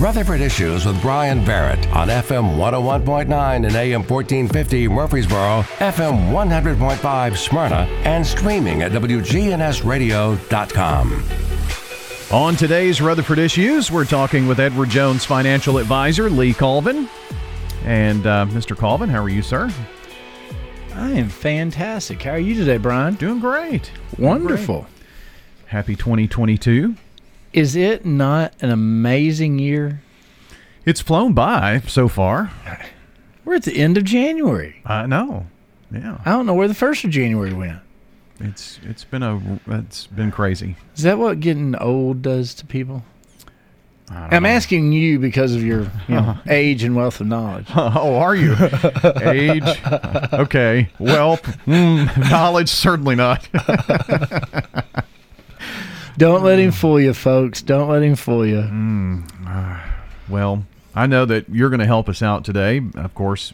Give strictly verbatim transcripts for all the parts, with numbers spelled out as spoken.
Rutherford Issues with Brian Barrett on F M one oh one point nine and A M fourteen fifty Murfreesboro, F M one hundred point five Smyrna, and streaming at W G N S radio dot com. On today's Rutherford Issues, we're talking with Edward Jones financial advisor Lee Colvin. And uh, Mister Colvin, how are you, sir? I am fantastic. How are you today, Brian? Doing great. Wonderful. Doing great. Happy twenty twenty-two. Is it not an amazing year? It's flown by so far. We're at the end of January. I know. Yeah. I don't know where the first of January went. It's it's been a it's been crazy. Is that what getting old does to people? I don't I'm know. asking you because of your you know, age and wealth of knowledge. Oh, are you? Age? Okay. Wealth? Mm, knowledge? Certainly not. Don't let him fool you, folks. Don't let him fool you. Mm. Uh, well, I know that you're going to help us out today. Of course,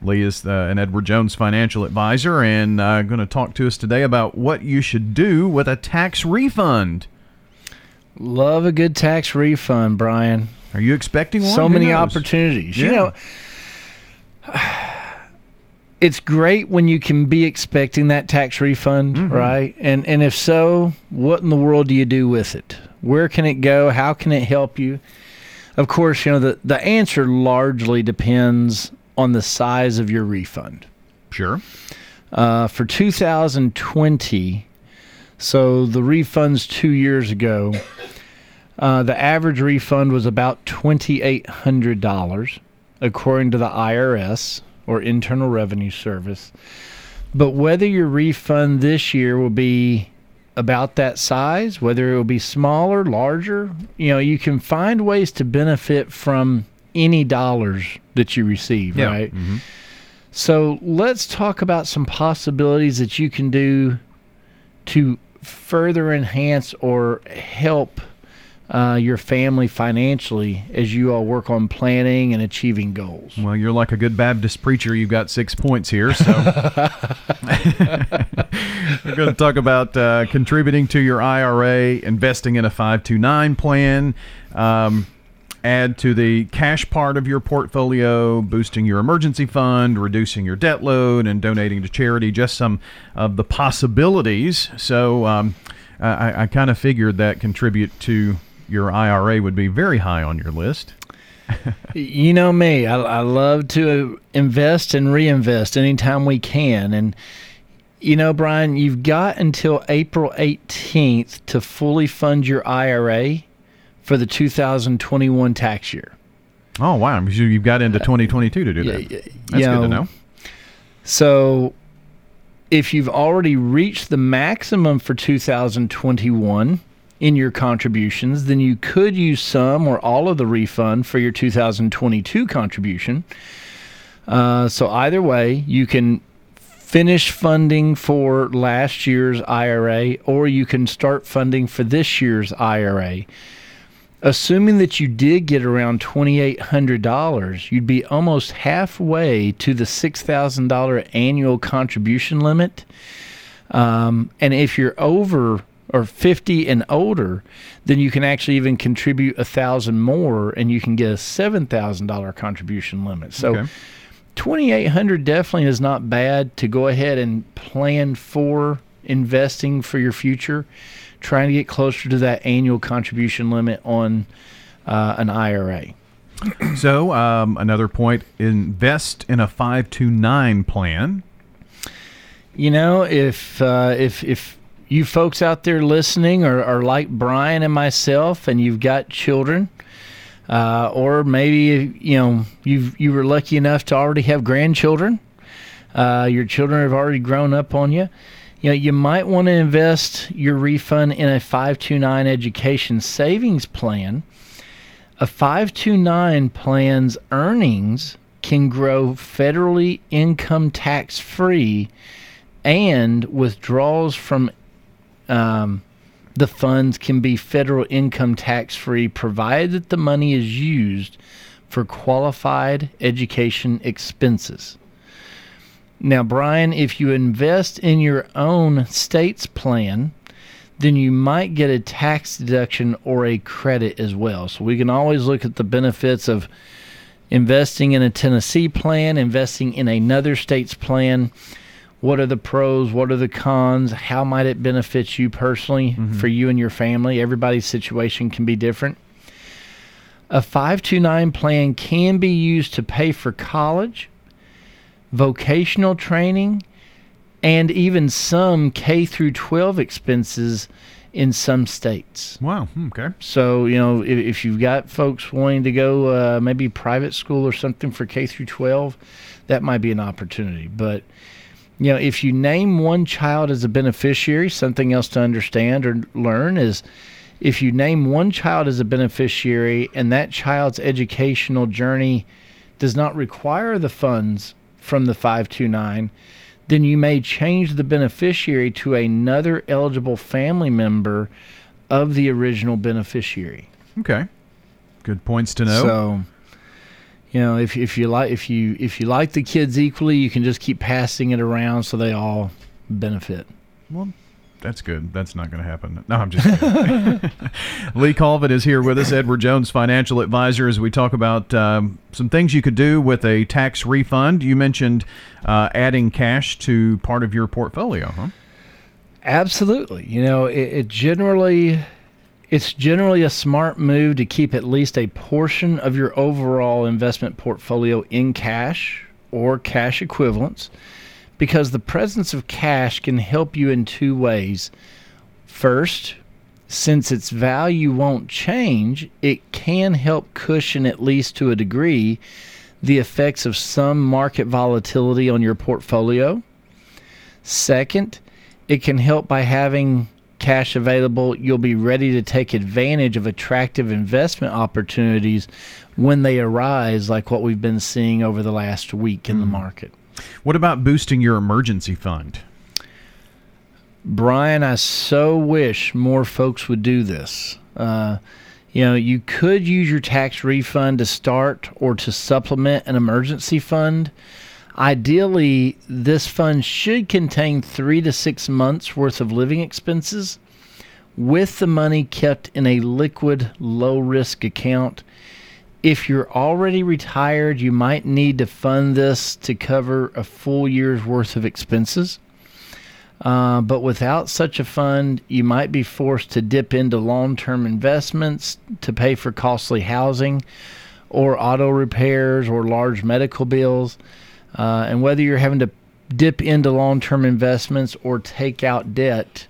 Lee is uh, an Edward Jones financial advisor, and uh, going to talk to us today about what you should do with a tax refund. Love a good tax refund, Brian. Are you expecting one? So many opportunities. Yeah. You know, it's great when you can be expecting that tax refund, mm-hmm. right? And and if so, what in the world do you do with it? Where can it go? How can it help you? Of course, you know, the, the answer largely depends on the size of your refund. Sure. Uh, for two thousand twenty, so the refunds two years ago, uh, the average refund was about two thousand eight hundred dollars, according to the I R S, or Internal Revenue Service. But whether your refund this year will be about that size, whether it will be smaller, larger, you know, you can find ways to benefit from any dollars that you receive, yeah. right? Mm-hmm. So let's talk about some possibilities that you can do to further enhance or help Uh, your family financially as you all work on planning and achieving goals. Well, you're like a good Baptist preacher. You've got six points here. So we're going to talk about uh, contributing to your I R A, investing in a five two nine plan, um, add to the cash part of your portfolio, boosting your emergency fund, reducing your debt load, and donating to charity, just some of the possibilities. So um, I, I kind of figured that contribute to your I R A would be very high on your list. You know me. I, I love to invest and reinvest anytime we can. And, you know, Brian, you've got until April eighteenth to fully fund your I R A for the two thousand twenty-one tax year. Oh, wow. You've got into twenty twenty-two to do that. That's you know, good to know. So if you've already reached the maximum for two thousand twenty-one in your contributions, then you could use some or all of the refund for your two thousand twenty-two contribution. Uh, so either way, you can finish funding for last year's I R A, or you can start funding for this year's I R A. Assuming that you did get around two thousand eight hundred dollars, you'd be almost halfway to the six thousand dollars annual contribution limit. Um, and if you're over or fifty and older, then you can actually even contribute one thousand dollars more, and you can get a seven thousand dollars contribution limit. So okay. two thousand eight hundred dollars definitely is not bad to go ahead and plan for investing for your future, trying to get closer to that annual contribution limit on uh, an I R A. So um, another point, invest in a five two nine plan. You know, if uh, if if... you folks out there listening are, are like Brian and myself, and you've got children, uh, or maybe you know you've you were lucky enough to already have grandchildren. Uh, your children have already grown up on you. You know, you might want to invest your refund in a five two nine education savings plan. A five two nine plan's earnings can grow federally income tax free, and withdrawals from Um, the funds can be federal income tax-free, provided that the money is used for qualified education expenses. Now, Brian, if you invest in your own state's plan, then you might get a tax deduction or a credit as well. So we can always look at the benefits of investing in a Tennessee plan, investing in another state's plan. What are the pros? What are the cons? How might it benefit you personally, mm-hmm. for you and your family? Everybody's situation can be different. A five two nine plan can be used to pay for college, vocational training, and even some K through twelve expenses in some states. Wow, okay. So, you know, if, if you've got folks wanting to go uh, maybe private school or something for K through twelve, that might be an opportunity. But, you know, if you name one child as a beneficiary, something else to understand or learn is, if you name one child as a beneficiary and that child's educational journey does not require the funds from the five two nine, then you may change the beneficiary to another eligible family member of the original beneficiary. Okay. Good points to know. So, you know, if if you like if you if you like the kids equally, you can just keep passing it around so they all benefit. Well, that's good. That's not going to happen. No, I'm just kidding. Lee Colvin is here with us, Edward Jones, financial advisor, as we talk about um, some things you could do with a tax refund. You mentioned uh, adding cash to part of your portfolio, huh? Absolutely. You know, it, it generally it's generally a smart move to keep at least a portion of your overall investment portfolio in cash or cash equivalents, because the presence of cash can help you in two ways. First, since its value won't change, it can help cushion, at least to a degree, the effects of some market volatility on your portfolio. Second, it can help by having cash available. You'll be ready to take advantage of attractive investment opportunities when they arise, like what we've been seeing over the last week in mm. the market. What about boosting your emergency fund? Brian, I so wish more folks would do this. Uh, you know, you could use your tax refund to start or to supplement an emergency fund. Ideally, this fund should contain three to six months worth of living expenses, with the money kept in a liquid, low-risk account. If you're already retired, you might need to fund this to cover a full year's worth of expenses. Uh, but without such a fund, you might be forced to dip into long-term investments to pay for costly housing or auto repairs or large medical bills. Uh, and whether you're having to dip into long-term investments or take out debt,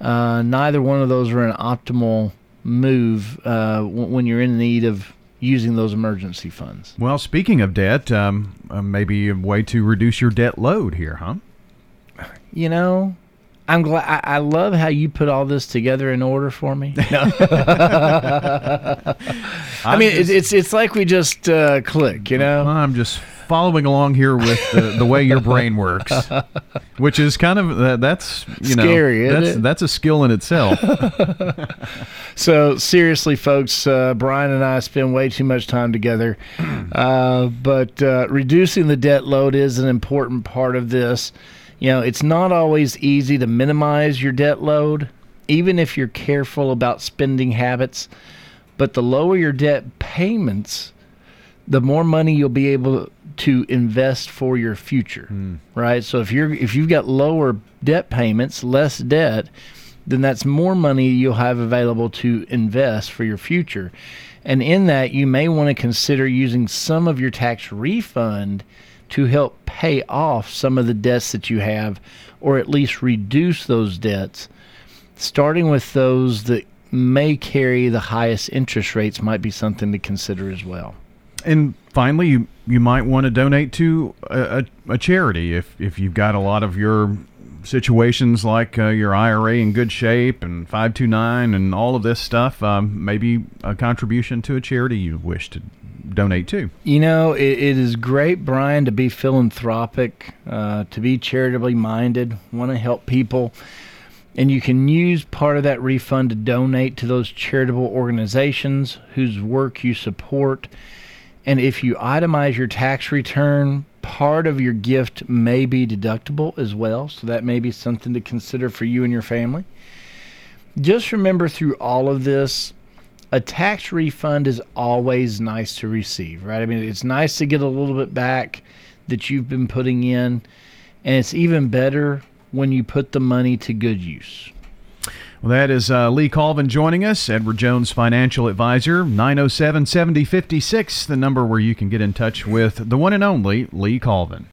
uh, neither one of those are an optimal move uh, when you're in need of using those emergency funds. Well, speaking of debt, um, uh, maybe a way to reduce your debt load here, huh? You know, I'm glad. I, I love how you put all this together in order for me. No. I mean, just, it's, it's it's like we just uh, click, you know? I'm just following along here with the, the way your brain works, which is kind of, uh, that's, you know, scary, isn't that's, it? That's a skill in itself. So seriously, folks, uh, Brian and I spend way too much time together, uh, but uh, reducing the debt load is an important part of this. You know, it's not always easy to minimize your debt load, even if you're careful about spending habits, but the lower your debt payments, the more money you'll be able to invest for your future, mm. right? So if you're if you've got lower debt payments, less debt, then that's more money you'll have available to invest for your future. And in that, you may want to consider using some of your tax refund to help pay off some of the debts that you have, or at least reduce those debts, starting with those that may carry the highest interest rates might be something to consider as well. And finally, you, you might want to donate to a, a, a charity if, if you've got a lot of your situations like uh, your I R A in good shape and five two nine and all of this stuff, um, maybe a contribution to a charity you wish to donate to. You know, it, it is great, Brian, to be philanthropic, uh, to be charitably minded, want to help people. And you can use part of that refund to donate to those charitable organizations whose work you support. And if you itemize your tax return, part of your gift may be deductible as well. So that may be something to consider for you and your family. just remember through all of this, a tax refund is always nice to receive, right? I mean, it's nice to get a little bit back that you've been putting in, and it's even better when you put the money to good use. Well, that is uh, Lee Colvin joining us, Edward Jones Financial Advisor, nine oh seven, seven oh five six, the number where you can get in touch with the one and only Lee Colvin.